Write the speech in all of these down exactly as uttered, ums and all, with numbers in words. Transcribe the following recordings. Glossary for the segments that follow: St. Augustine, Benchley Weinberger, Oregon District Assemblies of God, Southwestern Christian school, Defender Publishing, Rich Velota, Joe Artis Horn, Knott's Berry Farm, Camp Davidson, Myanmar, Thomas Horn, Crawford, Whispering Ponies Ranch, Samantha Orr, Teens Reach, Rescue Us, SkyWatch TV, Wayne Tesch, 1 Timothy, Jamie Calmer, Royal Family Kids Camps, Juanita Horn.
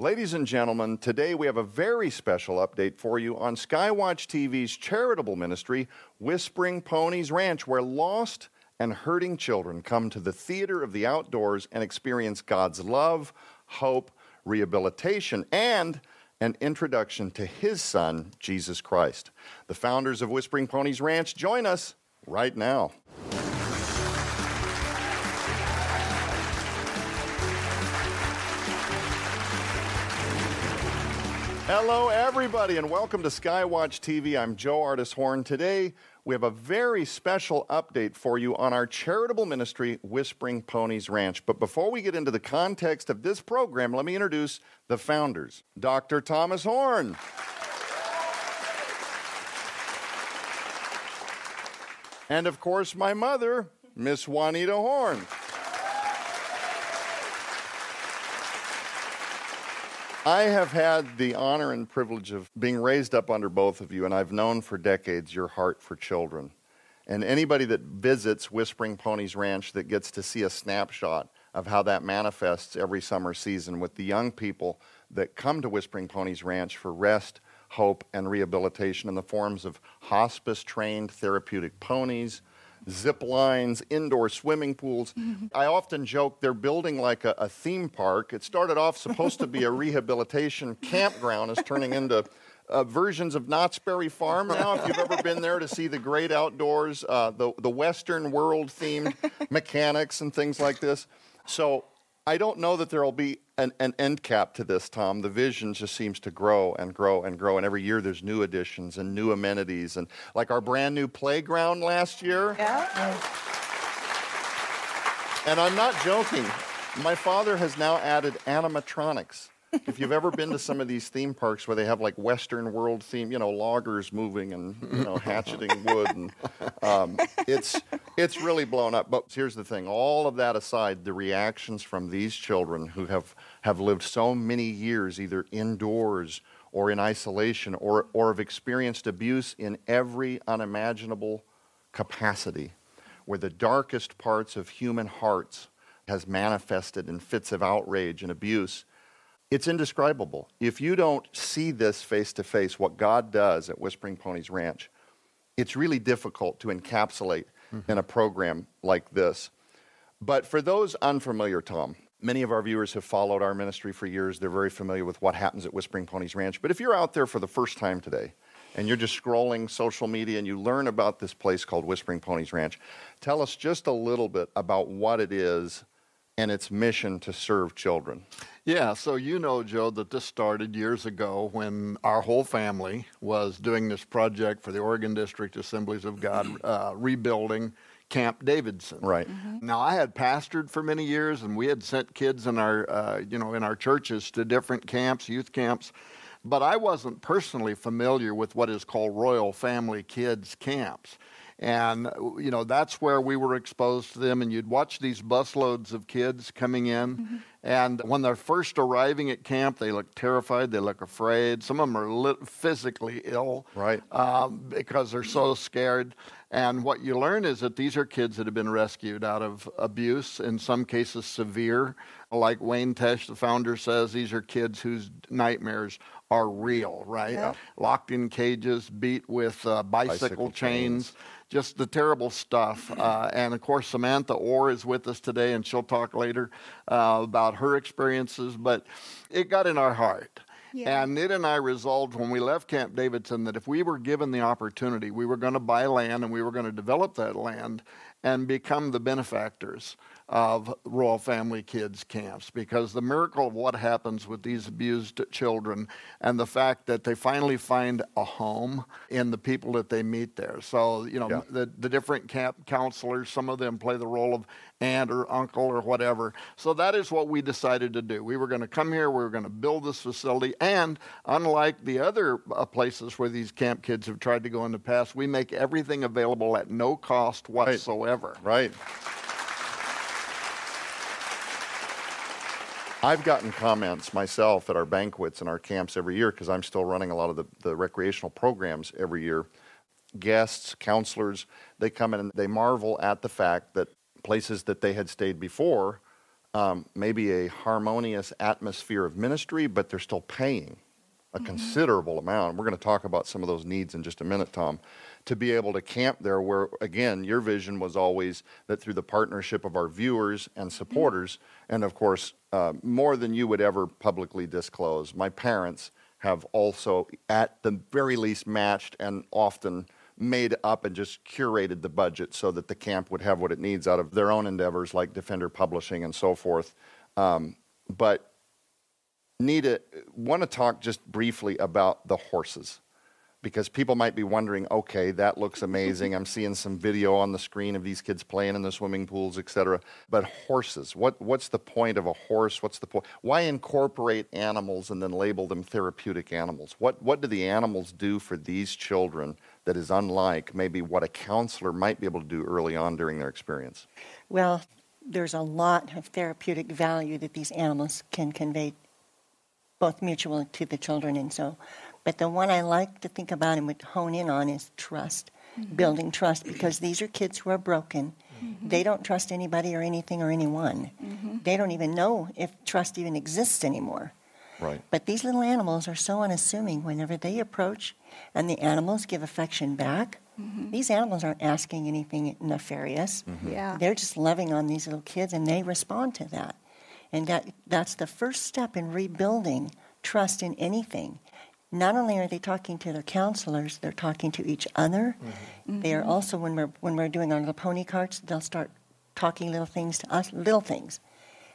Ladies and gentlemen, today we have a very special update for you on SkyWatch T V's charitable ministry, Whispering Ponies Ranch, where lost and hurting children come to the theater of the outdoors and experience God's love, hope, rehabilitation, and an introduction to His Son, Jesus Christ. The founders of Whispering Ponies Ranch join us right now. Hello, everybody, and welcome to SkyWatch T V. I'm Joe Artis Horn. Today, we have a very special update for you on our charitable ministry, Whispering Ponies Ranch. But before we get into the context of this program, let me introduce the founders. Doctor Thomas Horn. And, of course, my mother, Miss Juanita Horn. I have had the honor and privilege of being raised up under both of you, and I've known for decades your heart for children. And anybody that visits Whispering Ponies Ranch that gets to see a snapshot of how that manifests every summer season with the young people that come to Whispering Ponies Ranch for rest, hope, and rehabilitation in the forms of hospice-trained therapeutic ponies, zip lines, indoor swimming pools. I often joke they're building like a, a theme park. It started off supposed to be a rehabilitation campground, is turning into uh, versions of Knott's Berry Farm now. If you've ever been there to see the great outdoors, uh, the, the Western world-themed mechanics and things like this. So I don't know that there will be an, an end cap to this, Tom. The vision just seems to grow and grow and grow, and every year there's new additions and new amenities, and like our brand new playground last year. Yeah. And I'm not joking. My father has now added animatronics. If you've ever been to some of these theme parks where they have like Western world theme, you know, loggers moving and, you know, hatcheting wood, and um, it's it's really blown up. But here's the thing: all of that aside, the reactions from these children who have have lived so many years either indoors or in isolation, or or have experienced abuse in every unimaginable capacity, where the darkest parts of human hearts has manifested in fits of outrage and abuse. It's indescribable. If you don't see this face-to-face, what God does at Whispering Ponies Ranch, it's really difficult to encapsulate mm-hmm. in a program like this. But for those unfamiliar, Tom, many of our viewers have followed our ministry for years. They're very familiar with what happens at Whispering Ponies Ranch. But if you're out there for the first time today, and you're just scrolling social media and you learn about this place called Whispering Ponies Ranch, tell us just a little bit about what it is and its mission to serve children. Yeah, so you know, Joe, that this started years ago when our whole family was doing this project for the Oregon District Assemblies of God, uh, rebuilding Camp Davidson. Right. Mm-hmm. Now, I had pastored for many years, and we had sent kids in our, uh, you know, in our churches to different camps, youth camps, but I wasn't personally familiar with what is called Royal Family Kids Camps. And, you know, that's where we were exposed to them. And you'd watch these busloads of kids coming in. Mm-hmm. And when they're first arriving at camp, they look terrified. They look afraid. Some of them are li- physically ill. Right. Um, because they're so scared. And what you learn is that these are kids that have been rescued out of abuse, in some cases severe. Like Wayne Tesch, the founder, says, these are kids whose nightmares are real, right? Yeah. Locked in cages, beat with uh, bicycle, bicycle chains. chains. Just the terrible stuff. Uh, and, of course, Samantha Orr is with us today, and she'll talk later uh, about her experiences. But it got in our heart. Yeah. And Nid and I resolved when we left Camp Davidson that if we were given the opportunity, we were going to buy land and we were going to develop that land and become the benefactors of Royal Family Kids Camps, because the miracle of what happens with these abused children and the fact that they finally find a home in the people that they meet there. So, you know, yeah. the, the different camp counselors, some of them play the role of aunt or uncle or whatever. So that is what we decided to do. We were going to come here, we were going to build this facility, and unlike the other uh, places where these camp kids have tried to go in the past, we make everything available at no cost whatsoever. Right. Right. I've gotten comments myself at our banquets and our camps every year, because I'm still running a lot of the, the recreational programs every year. Guests, counselors, they come in and they marvel at the fact that places that they had stayed before um, maybe a harmonious atmosphere of ministry, but they're still paying a considerable amount. We're going to talk about some of those needs in just a minute, Tom, to be able to camp there where, again, your vision was always that through the partnership of our viewers and supporters, and of course, uh, more than you would ever publicly disclose, my parents have also at the very least matched and often made up and just curated the budget so that the camp would have what it needs out of their own endeavors like Defender Publishing and so forth. Um, but Nita, want to talk just briefly about the horses, because people might be wondering, okay, that looks amazing. I'm seeing some video on the screen of these kids playing in the swimming pools, et cetera. But horses, what, what's the point of a horse? What's the point? Why incorporate animals and then label them therapeutic animals? What, what do the animals do for these children that is unlike maybe what a counselor might be able to do early on during their experience? Well, there's a lot of therapeutic value that these animals can convey, both mutual to the children and so. But the one I like to think about and would hone in on is trust, mm-hmm. building trust, because these are kids who are broken. Mm-hmm. They don't trust anybody or anything or anyone. Mm-hmm. They don't even know if trust even exists anymore. Right. But these little animals are so unassuming whenever they approach, and the animals give affection back. Mm-hmm. These animals aren't asking anything nefarious. Mm-hmm. Yeah. They're just loving on these little kids, and they respond to that. And that, that's the first step in rebuilding trust in anything. Not only are they talking to their counselors, they're talking to each other. Mm-hmm. Mm-hmm. They are also, when we're, when we're doing our little pony carts, they'll start talking little things to us, little things.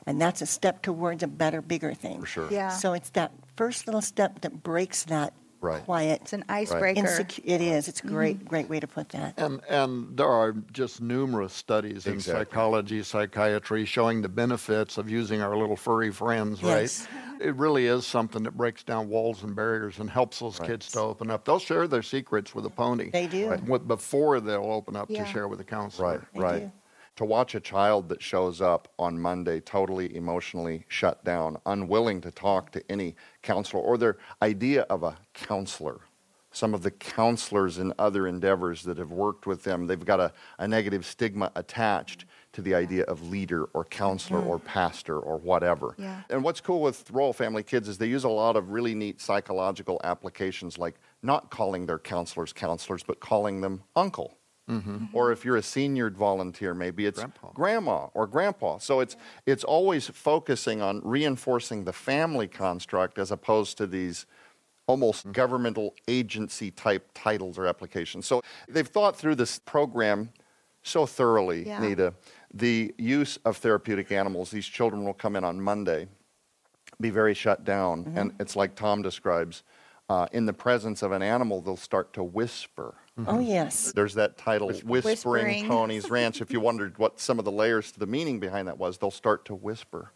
And that's a step towards a better, bigger thing. For sure. Yeah. So it's that first little step that breaks that right. quiet. It's an icebreaker. Insecu- it is. It's a great, mm-hmm. great way to put that. And, and there are just numerous studies exactly. in psychology, psychiatry, showing the benefits of using our little furry friends, yes. right? It really is something that breaks down walls and barriers and helps those right. kids to open up. They'll share their secrets with a pony. They do. Right. With, before they'll open up yeah. to share with a counselor. Right, they right. do. To watch a child that shows up on Monday totally emotionally shut down, unwilling to talk to any counselor or their idea of a counselor. Some of the counselors in other endeavors that have worked with them, they've got a, a negative stigma attached to the idea of leader or counselor yeah. or pastor or whatever. Yeah. And what's cool with Royal Family Kids is they use a lot of really neat psychological applications, like not calling their counselors counselors, but calling them uncle. Mm-hmm. Or if you're a senior volunteer, maybe it's grandpa. grandma or grandpa. So it's yeah. it's always focusing on reinforcing the family construct as opposed to these almost mm-hmm. governmental agency type titles or applications. So they've thought through this program so thoroughly, yeah. Nita. The use of therapeutic animals, these children will come in on Monday, be very shut down. Mm-hmm. And it's like Tom describes, uh, in the presence of an animal, they'll start to whisper. Mm-hmm. Oh, yes. There's that title, Whispering, Whispering Ponies Ranch. If you wondered what some of the layers to the meaning behind that was, they'll start to whisper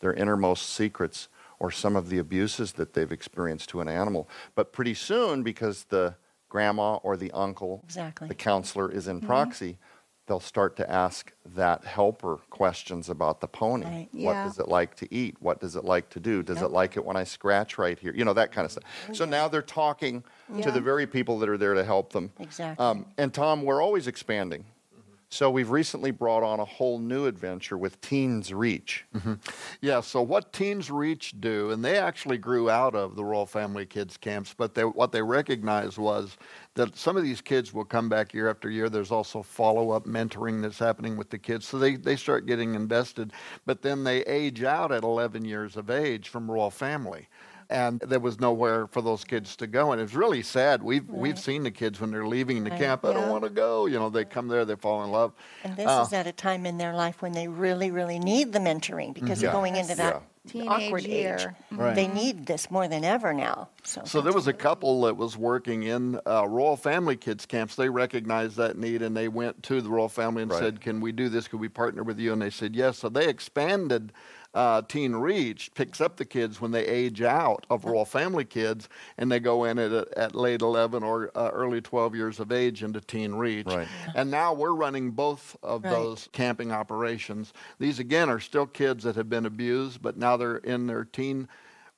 their innermost secrets or some of the abuses that they've experienced to an animal. But pretty soon, because the grandma or the uncle, exactly. the counselor is in mm-hmm. proxy, they'll start to ask that helper questions about the pony. Right. Yeah. What does it like to eat? What does it like to do? Does yep. it like it when I scratch right here? You know, that kind of stuff. Okay. So now they're talking yeah. to the very people that are there to help them. Exactly. Um, and Tom, we're always expanding. Mm-hmm. So we've recently brought on a whole new adventure with Teens Reach. Mm-hmm. Yeah, so what Teens Reach do, and they actually grew out of the Royal Family Kids Camps, but they, what they recognized was that some of these kids will come back year after year. There's also follow-up mentoring that's happening with the kids. So they, they start getting invested, but then they age out at eleven years of age from Royal Family. And there was nowhere for those kids to go. And it's really sad. We've right. we've seen the kids when they're leaving the right. camp, I yeah. don't want to go. You know, they come there, they fall in love. And this uh, is at a time in their life when they really, really need the mentoring, because yeah. they're going into that yeah. teenage awkward year. Age. Right. They need this more than ever now. So, so there was a couple that was working in uh, Royal Family Kids Camps. They recognized that need, and they went to the Royal Family and right. said, can we do this? Could we partner with you? And they said, yes. So they expanded. Uh, Teen Reach picks up the kids when they age out of Royal Family Kids, and they go in at, at late eleven or uh, early twelve years of age into Teen Reach. Right. And now we're running both of right. those camping operations. These, again, are still kids that have been abused, but now they're in their teen,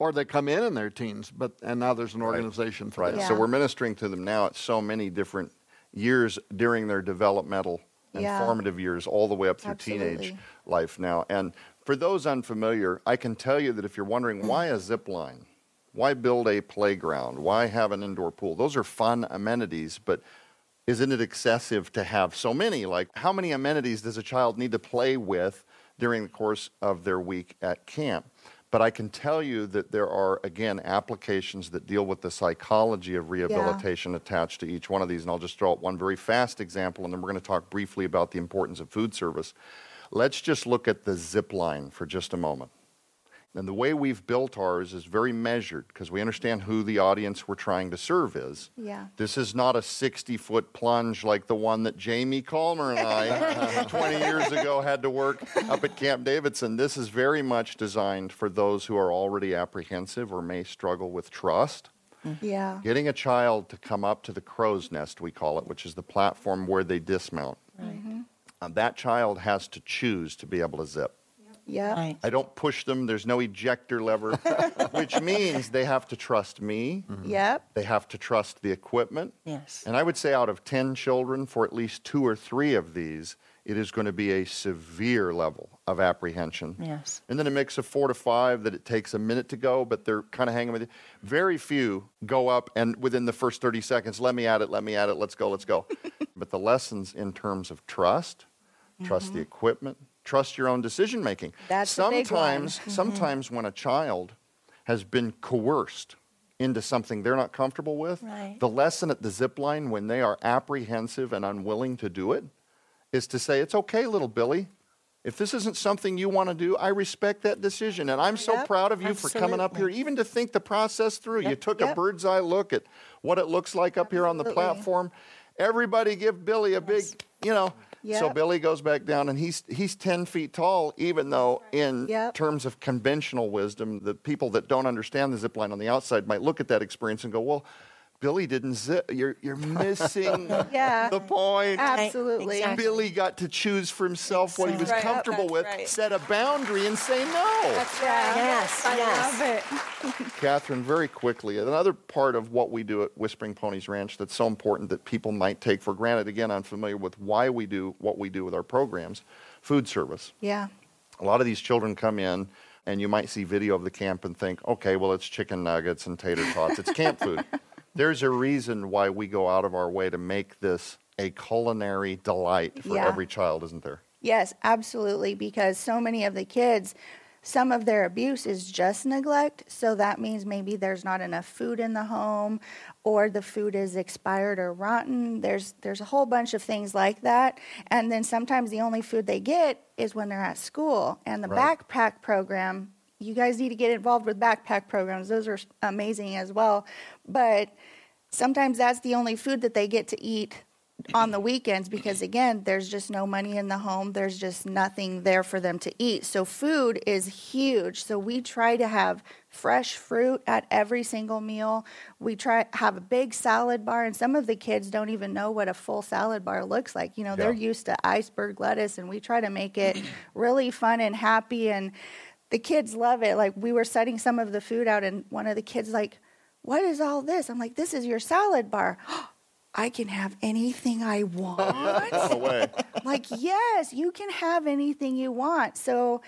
or they come in in their teens, but and now there's an organization right. for right. that. Yeah. So we're ministering to them now at so many different years during their developmental and yeah. formative years, all the way up through Absolutely. Teenage life now. And For those unfamiliar, I can tell you that if you're wondering why a zip line, why build a playground, why have an indoor pool, those are fun amenities, but isn't it excessive to have so many? Like, how many amenities does a child need to play with during the course of their week at camp? But I can tell you that there are, again, applications that deal with the psychology of rehabilitation yeah. attached to each one of these. And I'll just throw out one very fast example, and then we're going to talk briefly about the importance of food service. Let's just look at the zip line for just a moment. And the way we've built ours is very measured because we understand who the audience we're trying to serve is. Yeah. This is not a sixty-foot plunge like the one that Jamie Calmer and I twenty years ago had to work up at Camp Davidson. This is very much designed for those who are already apprehensive or may struggle with trust. Yeah. Getting a child to come up to the crow's nest, we call it, which is the platform where they dismount. Right. Mm-hmm. And that child has to choose to be able to zip. Yeah. Right. I don't push them. There's no ejector lever, which means they have to trust me. Mm-hmm. Yep. They have to trust the equipment. Yes. And I would say out of ten children, for at least two or three of these, it is going to be a severe level of apprehension. Yes. And then a mix of four to five that it takes a minute to go, but they're kind of hanging with it. Very few go up and within the first thirty seconds, let me at it, let me at it, let's go, let's go. But the lessons in terms of trust, mm-hmm. trust the equipment, trust your own decision making. That's sometimes, a big one. Sometimes when a child has been coerced into something they're not comfortable with, right. the lesson at the zip line when they are apprehensive and unwilling to do it is to say, it's okay, little Billy. If this isn't something you want to do, I respect that decision. And I'm so yep, proud of you absolutely. for coming up here, even to think the process through. Yep, you took yep. a bird's eye look at what it looks like up absolutely. here on the platform. Everybody give Billy a big, yes. you know. Yep. So Billy goes back down, and he's he's ten feet tall, even though in yep. terms of conventional wisdom, the people that don't understand the zip line on the outside might look at that experience and go, well, Billy didn't zip. You're, you're missing yeah. the point. Absolutely. Exactly. Billy got to choose for himself exactly. what he was right. comfortable oh, with, right. set a boundary, and say no. That's right. Yes, I yes. love it. Catherine, very quickly, another part of what we do at Whispering Ponies Ranch that's so important that people might take for granted, again, I'm familiar with why we do what we do with our programs, food service. Yeah. A lot of these children come in, and you might see video of the camp and think, okay, well, it's chicken nuggets and tater tots. It's camp food. There's a reason why we go out of our way to make this a culinary delight for yeah. every child, isn't there? Yes, absolutely, because so many of the kids, some of their abuse is just neglect, so that means maybe there's not enough food in the home or the food is expired or rotten. There's, there's a whole bunch of things like that, and then sometimes the only food they get is when they're at school, and the right. backpack program. You guys need to get involved with backpack programs. Those are amazing as well. But sometimes that's the only food that they get to eat on the weekends because, again, there's just no money in the home. There's just nothing there for them to eat. So food is huge. So we try to have fresh fruit at every single meal. We try have a big salad bar, and some of the kids don't even know what a full salad bar looks like. You know, yeah. they're used to iceberg lettuce, and we try to make it really fun and happy, and the kids love it. Like, we were setting some of the food out, and one of the kids like, what is all this? I'm like, this is your salad bar. I can have anything I want. No way. Like, yes, you can have anything you want. So,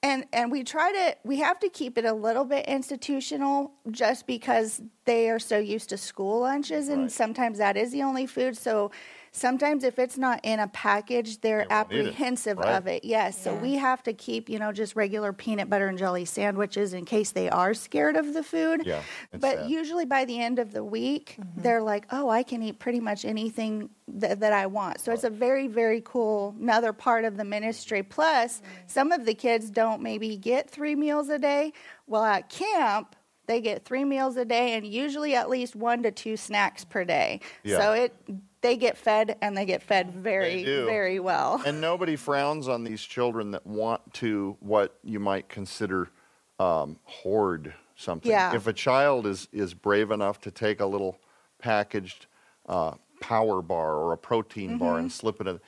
and and we try to, we have to keep it a little bit institutional just because they are so used to school lunches, and right. sometimes that is the only food. So sometimes if it's not in a package, they're they apprehensive it, right? of it. Yes, yeah. so we have to keep, you know, just regular peanut butter and jelly sandwiches in case they are scared of the food. Yeah, but sad. usually by the end of the week, mm-hmm. they're like, oh, I can eat pretty much anything th- that I want. So right. it's a very, very cool another part of the ministry. Plus, mm-hmm. some of the kids don't maybe get three meals a day. Well, at camp, they get three meals a day and usually at least one to two snacks per day. Yeah. So it... They get fed, and they get fed very, very well. And nobody frowns on these children that want to what you might consider um, hoard something. Yeah. If a child is, is brave enough to take a little packaged uh, power bar or a protein mm-hmm. bar and slip it in,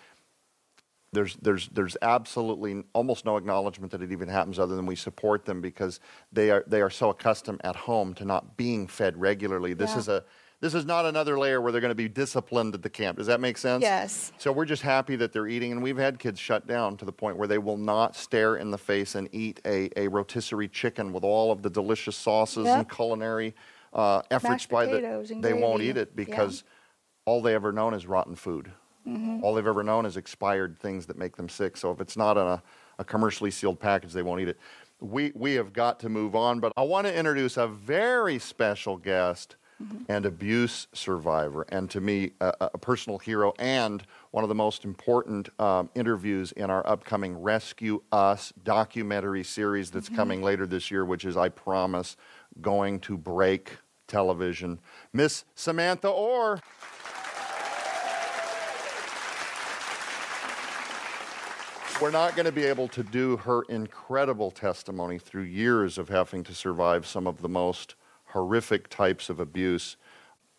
There's there's there's absolutely almost no acknowledgement that it even happens, other than we support them because they are they are so accustomed at home to not being fed regularly. This yeah. is a This is not another layer where they're going to be disciplined at the camp. Does that make sense? Yes. So we're just happy that they're eating, and we've had kids shut down to the point where they will not stare in the face and eat a, a rotisserie chicken with all of the delicious sauces yep. and culinary uh, efforts by the, they won't eat it because yeah. all they ever known is rotten food. Mm-hmm. All they've ever known is expired things that make them sick. So if it's not a, a commercially sealed package, they won't eat it. We, we have got to move on, but I want to introduce a very special guest mm-hmm. and abuse survivor, and to me, a, a personal hero, and one of the most important um, interviews in our upcoming Rescue Us documentary series that's mm-hmm. coming later this year, which is, I promise, going to break television. Miss Samantha Orr. We're not going to be able to do her incredible testimony through years of having to survive some of the most horrific types of abuse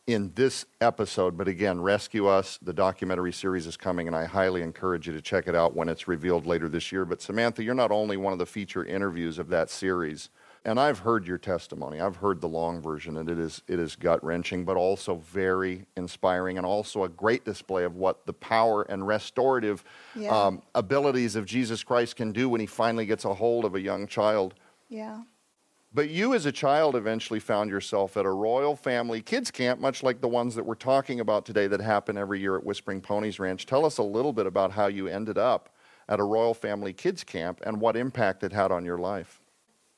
in this episode. But again, Rescue Us, the documentary series, is coming, and I highly encourage you to check it out when it's revealed later this year. But Samantha, you're not only one of the feature interviews of that series, and I've heard your testimony. I've heard the long version, and it is, it is gut-wrenching, but also very inspiring, and also a great display of what the power and restorative yeah. um, abilities of Jesus Christ can do when he finally gets a hold of a young child. Yeah. But you as a child eventually found yourself at a Royal Family Kids Camp, much like the ones that we're talking about today that happen every year at Whispering Ponies Ranch. Tell us a little bit about how you ended up at a Royal Family Kids Camp and what impact it had on your life.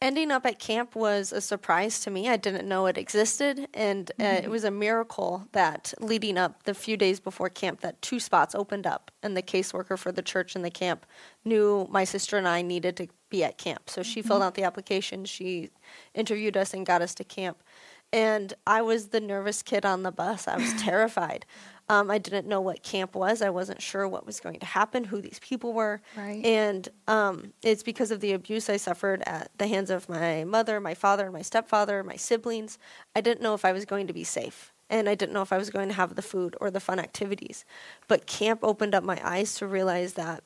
Ending up at camp was a surprise to me. I didn't know it existed, and uh, mm-hmm. it was a miracle that leading up the few days before camp that two spots opened up, and the caseworker for the church and the camp knew my sister and I needed to be at camp. So she mm-hmm. filled out the application. She interviewed us and got us to camp. And I was the nervous kid on the bus. I was terrified. Um, I didn't know what camp was. I wasn't sure what was going to happen, who these people were. Right. And um, it's because of the abuse I suffered at the hands of my mother, my father, my stepfather, my siblings. I didn't know if I was going to be safe. And I didn't know if I was going to have the food or the fun activities. But camp opened up my eyes to realize that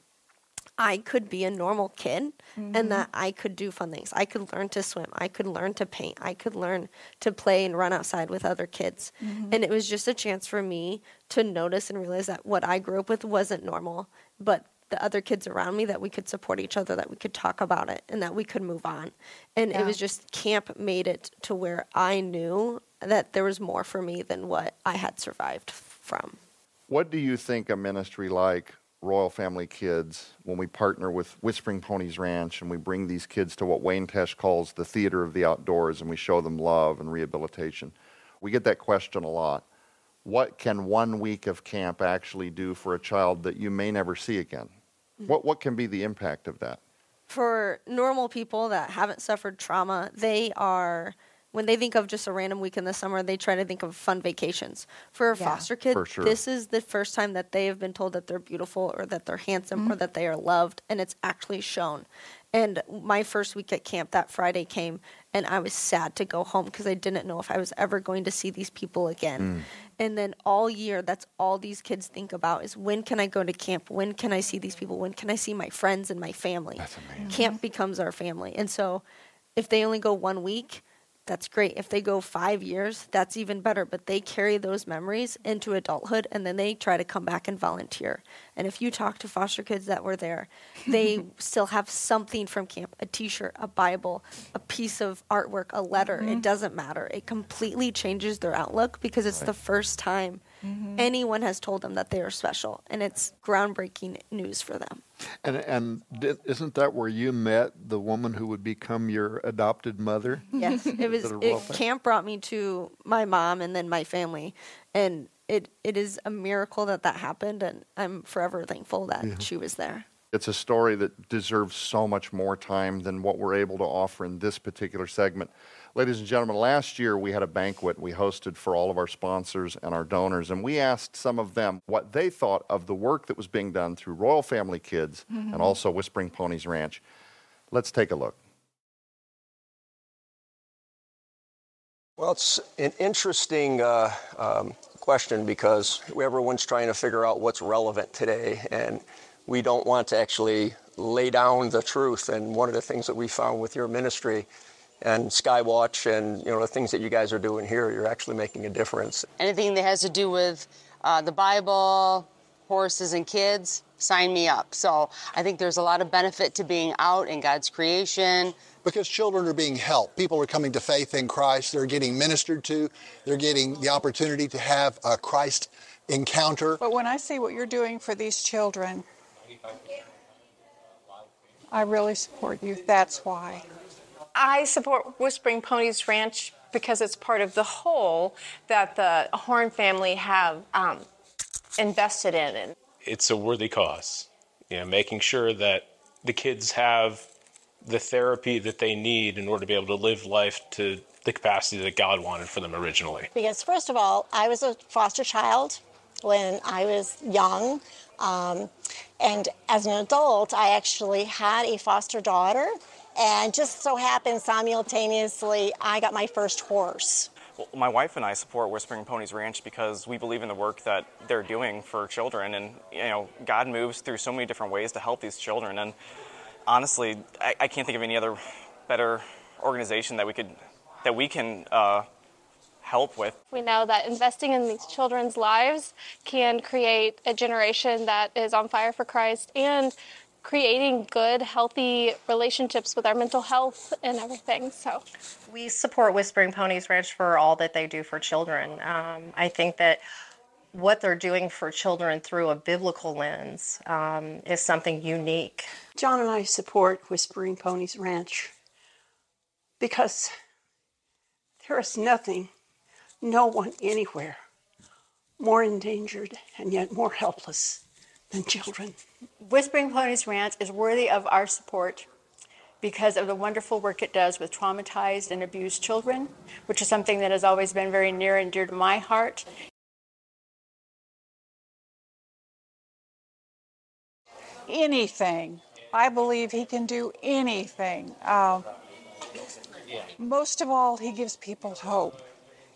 I could be a normal kid mm-hmm. and that I could do fun things. I could learn to swim. I could learn to paint. I could learn to play and run outside with other kids. Mm-hmm. And it was just a chance for me to notice and realize that what I grew up with wasn't normal, but the other kids around me, that we could support each other, that we could talk about it, and that we could move on. And yeah. it was just camp made it to where I knew that there was more for me than what I had survived from. What do you think a ministry like Royal Family Kids, when we partner with Whispering Ponies Ranch and we bring these kids to what Wayne Tesch calls the theater of the outdoors, and we show them love and rehabilitation? We get that question a lot. What can one week of camp actually do for a child that you may never see again? Mm-hmm. What, what can be the impact of that? For normal people that haven't suffered trauma, they are... when they think of just a random week in the summer, they try to think of fun vacations. For a yeah, foster kid, for sure. this is the first time that they have been told that they're beautiful or that they're handsome mm-hmm. or that they are loved, and it's actually shown. And my first week at camp, that Friday came, and I was sad to go home because I didn't know if I was ever going to see these people again. Mm. And then all year, that's all these kids think about is, when can I go to camp? When can I see these people? When can I see my friends and my family? That's amazing. Camp becomes our family. And so if they only go one week... that's great. If they go five years, that's even better. But they carry those memories into adulthood, and then they try to come back and volunteer. And if you talk to foster kids that were there, they still have something from camp, a T-shirt, a Bible, a piece of artwork, a letter. Mm-hmm. It doesn't matter. It completely changes their outlook because it's right. the first time mm-hmm. anyone has told them that they are special, and it's groundbreaking news for them. And, and isn't that where you met the woman who would become your adopted mother? Yes, it was. It, camp brought me to my mom and then my family, and it it is a miracle that that happened, and I'm forever thankful that yeah. she was there. It's a story that deserves so much more time than what we're able to offer in this particular segment. Ladies and gentlemen, last year we had a banquet we hosted for all of our sponsors and our donors, and we asked some of them what they thought of the work that was being done through Royal Family Kids mm-hmm. and also Whispering Ponies Ranch. Let's take a look. Well, it's an interesting uh, um, question because everyone's trying to figure out what's relevant today, and we don't want to actually lay down the truth. And one of the things that we found with your ministry and SkyWatch and, you know, the things that you guys are doing here, you're actually making a difference. Anything that has to do with uh, the Bible, horses and kids, sign me up. So I think there's a lot of benefit to being out in God's creation. Because children are being helped. People are coming to faith in Christ. They're getting ministered to. They're getting the opportunity to have a Christ encounter. But when I see what you're doing for these children, I really support you. That's why. I support Whispering Ponies Ranch because it's part of the whole that the Horn family have um, invested in it. It's a worthy cause. You know, making sure that the kids have the therapy that they need in order to be able to live life to the capacity that God wanted for them originally. Because first of all, I was a foster child when I was young. Um, and as an adult, I actually had a foster daughter. And just so happened, simultaneously, I got my first horse. Well, my wife and I support Whispering Ponies Ranch because we believe in the work that they're doing for children. And, you know, God moves through so many different ways to help these children. And honestly, I, I can't think of any other better organization that we could, that we can uh, help with. We know that investing in these children's lives can create a generation that is on fire for Christ and creating good, healthy relationships with our mental health and everything. So we support Whispering Ponies Ranch for all that they do for children. Um, I think that what they're doing for children through a biblical lens um, is something unique. John and I support Whispering Ponies Ranch because there is nothing, no one anywhere, more endangered and yet more helpless than children. Whispering Ponies Ranch is worthy of our support because of the wonderful work it does with traumatized and abused children, which is something that has always been very near and dear to my heart. Anything. I believe he can do anything. Um, most of all, he gives people hope.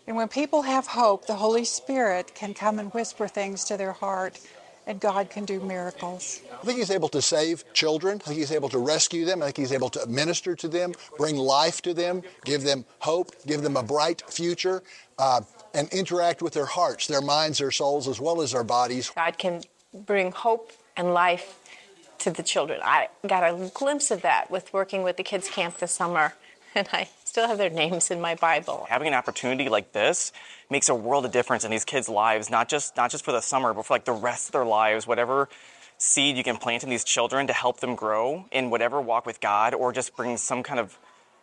And when people have hope, the Holy Spirit can come and whisper things to their heart, and God can do miracles. I think he's able to save children. I think he's able to rescue them. I think he's able to minister to them, bring life to them, give them hope, give them a bright future, uh, and interact with their hearts, their minds, their souls, as well as their bodies. God can bring hope and life to the children. I got a glimpse of that with working with the kids' camp this summer, and I still have their names in my Bible. Having an opportunity like this makes a world of difference in these kids' lives, not just not just for the summer, but for like the rest of their lives. Whatever seed you can plant in these children to help them grow in whatever walk with God, or just bring some kind of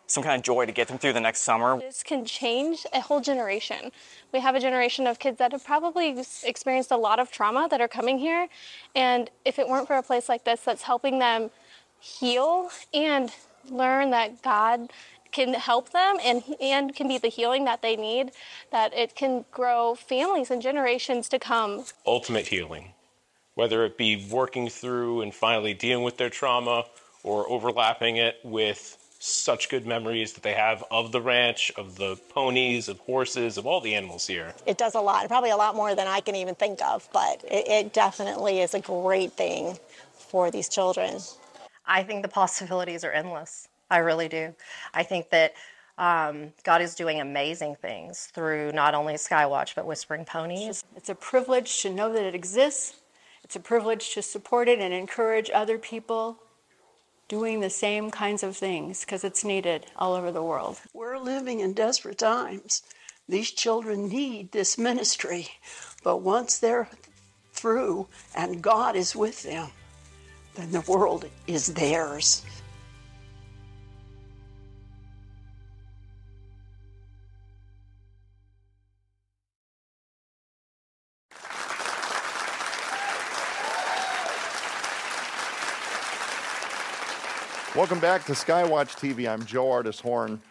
some kind of joy to get them through the next summer. This can change a whole generation. We have a generation of kids that have probably experienced a lot of trauma that are coming here, and if it weren't for a place like this that's helping them heal and learn that God can help them and, and can be the healing that they need, that it can grow families and generations to come. Ultimate healing, whether it be working through and finally dealing with their trauma or overlapping it with such good memories that they have of the ranch, of the ponies, of horses, of all the animals here. It does a lot, probably a lot more than I can even think of, but it, it definitely is a great thing for these children. I think the possibilities are endless. I really do. I think that um, God is doing amazing things through not only SkyWatch, but Whispering Ponies. It's a privilege to know that it exists. It's a privilege to support it and encourage other people doing the same kinds of things because it's needed all over the world. We're living in desperate times. These children need this ministry, but once they're through and God is with them, then the world is theirs. Welcome back to SkyWatch T V. I'm Joe Artis Horn.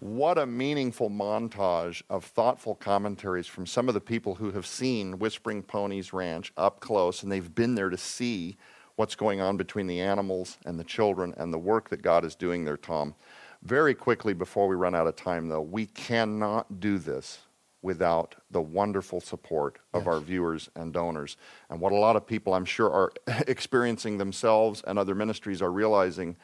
What a meaningful montage of thoughtful commentaries from some of the people who have seen Whispering Ponies Ranch up close, and they've been there to see what's going on between the animals and the children and the work that God is doing there, Tom. Very quickly, before we run out of time, though, we cannot do this without the wonderful support of yes. our viewers and donors. And what a lot of people, I'm sure, are experiencing themselves and other ministries are realizing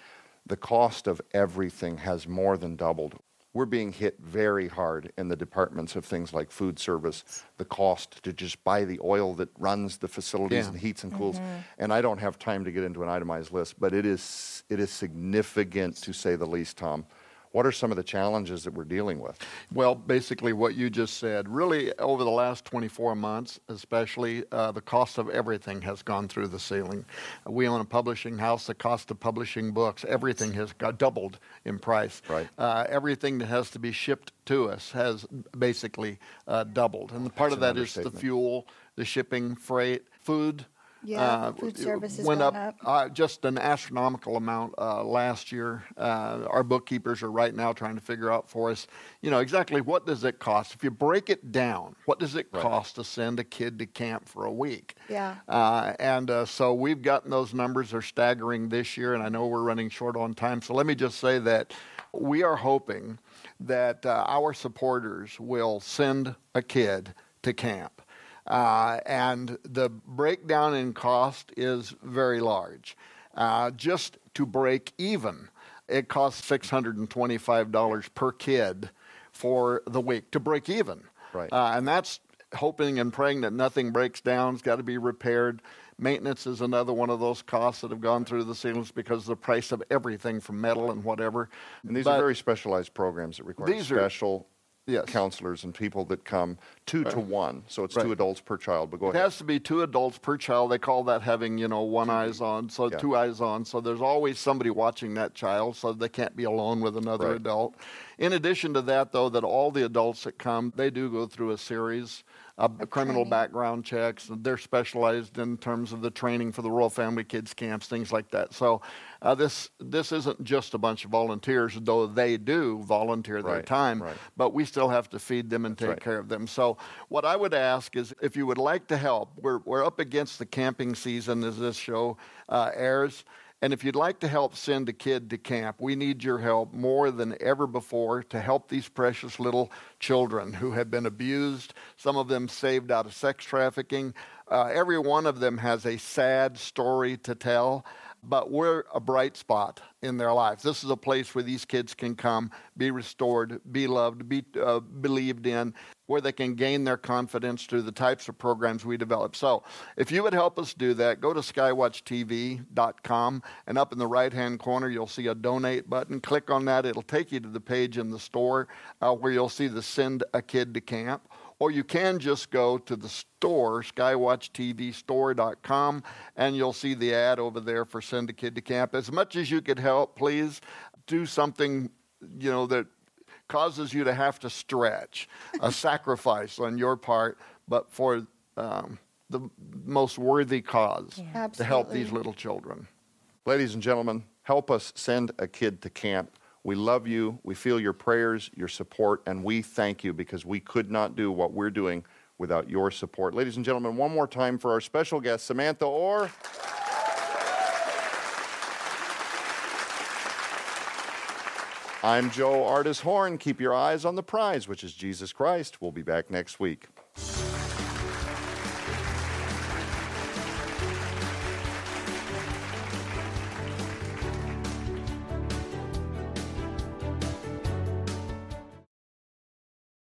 the cost of everything has more than doubled. We're being hit very hard in the departments of things like food service, the cost to just buy the oil that runs the facilities yeah. and heats and cools. Mm-hmm. And I don't have time to get into an itemized list, but it is, it is significant to say the least, Tom. What are some of the challenges that we're dealing with? Well, basically what you just said, really over the last twenty-four months, especially uh, the cost of everything has gone through the ceiling. We own a publishing house, the cost of publishing books, everything has got doubled in price. Right. Uh, everything that has to be shipped to us has basically uh, doubled. And part That's of that is the fuel, the shipping, freight, food. Yeah, uh, food services went up, up. Uh, just an astronomical amount uh, last year. Uh, our bookkeepers are right now trying to figure out for us, you know, exactly what does it cost? If you break it down, what does it right. cost to send a kid to camp for a week? Yeah. Uh, and uh, so we've gotten those numbers are staggering this year, and I know we're running short on time. So let me just say that we are hoping that uh, our supporters will send a kid to camp. Uh, and the breakdown in cost is very large. Uh, just to break even, it costs six hundred twenty-five dollars per kid for the week to break even. Right. Uh, and that's hoping and praying that nothing breaks down. It's got to be repaired. Maintenance is another one of those costs that have gone through the ceilings because of the price of everything from metal and whatever. And these but are very specialized programs that require special... Yes. Counselors and people that come two right. to one, so it's right. two adults per child. But go it ahead. It has to be two adults per child. They call that having, you know, one eyes on, so yeah. two eyes on. So there's always somebody watching that child, so they can't be alone with another right. adult. In addition to that, though, that all the adults that come, they do go through a series. Uh, criminal background checks. They're specialized in terms of the training for the Royal Family Kids Camps, things like that. So uh, this this isn't just a bunch of volunteers, though they do volunteer their right, time, right. but we still have to feed them and That's take right. care of them. So what I would ask is if you would like to help, we're, we're up against the camping season as this show uh, airs. And if you'd like to help send a kid to camp, we need your help more than ever before to help these precious little children who have been abused, some of them saved out of sex trafficking. Uh, every one of them has a sad story to tell, but we're a bright spot in their lives. This is a place where these kids can come, be restored, be loved, be uh, believed in, where they can gain their confidence through the types of programs we develop. So if you would help us do that, go to skywatch T V dot com, and up in the right-hand corner, you'll see a donate button. Click on that. It'll take you to the page in the store uh, where you'll see the Send a Kid to Camp. Or you can just go to the store, skywatch T V store dot com, and you'll see the ad over there for Send a Kid to Camp. As much as you could help, please do something, you know, that causes you to have to stretch, a sacrifice on your part, but for um, the most worthy cause yeah, to help these little children. Ladies and gentlemen, help us send a kid to camp. We love you. We feel your prayers, your support, and we thank you because we could not do what we're doing without your support. Ladies and gentlemen, one more time for our special guest, Samantha Orr. I'm Joe Artis Horn. Keep your eyes on the prize, which is Jesus Christ. We'll be back next week.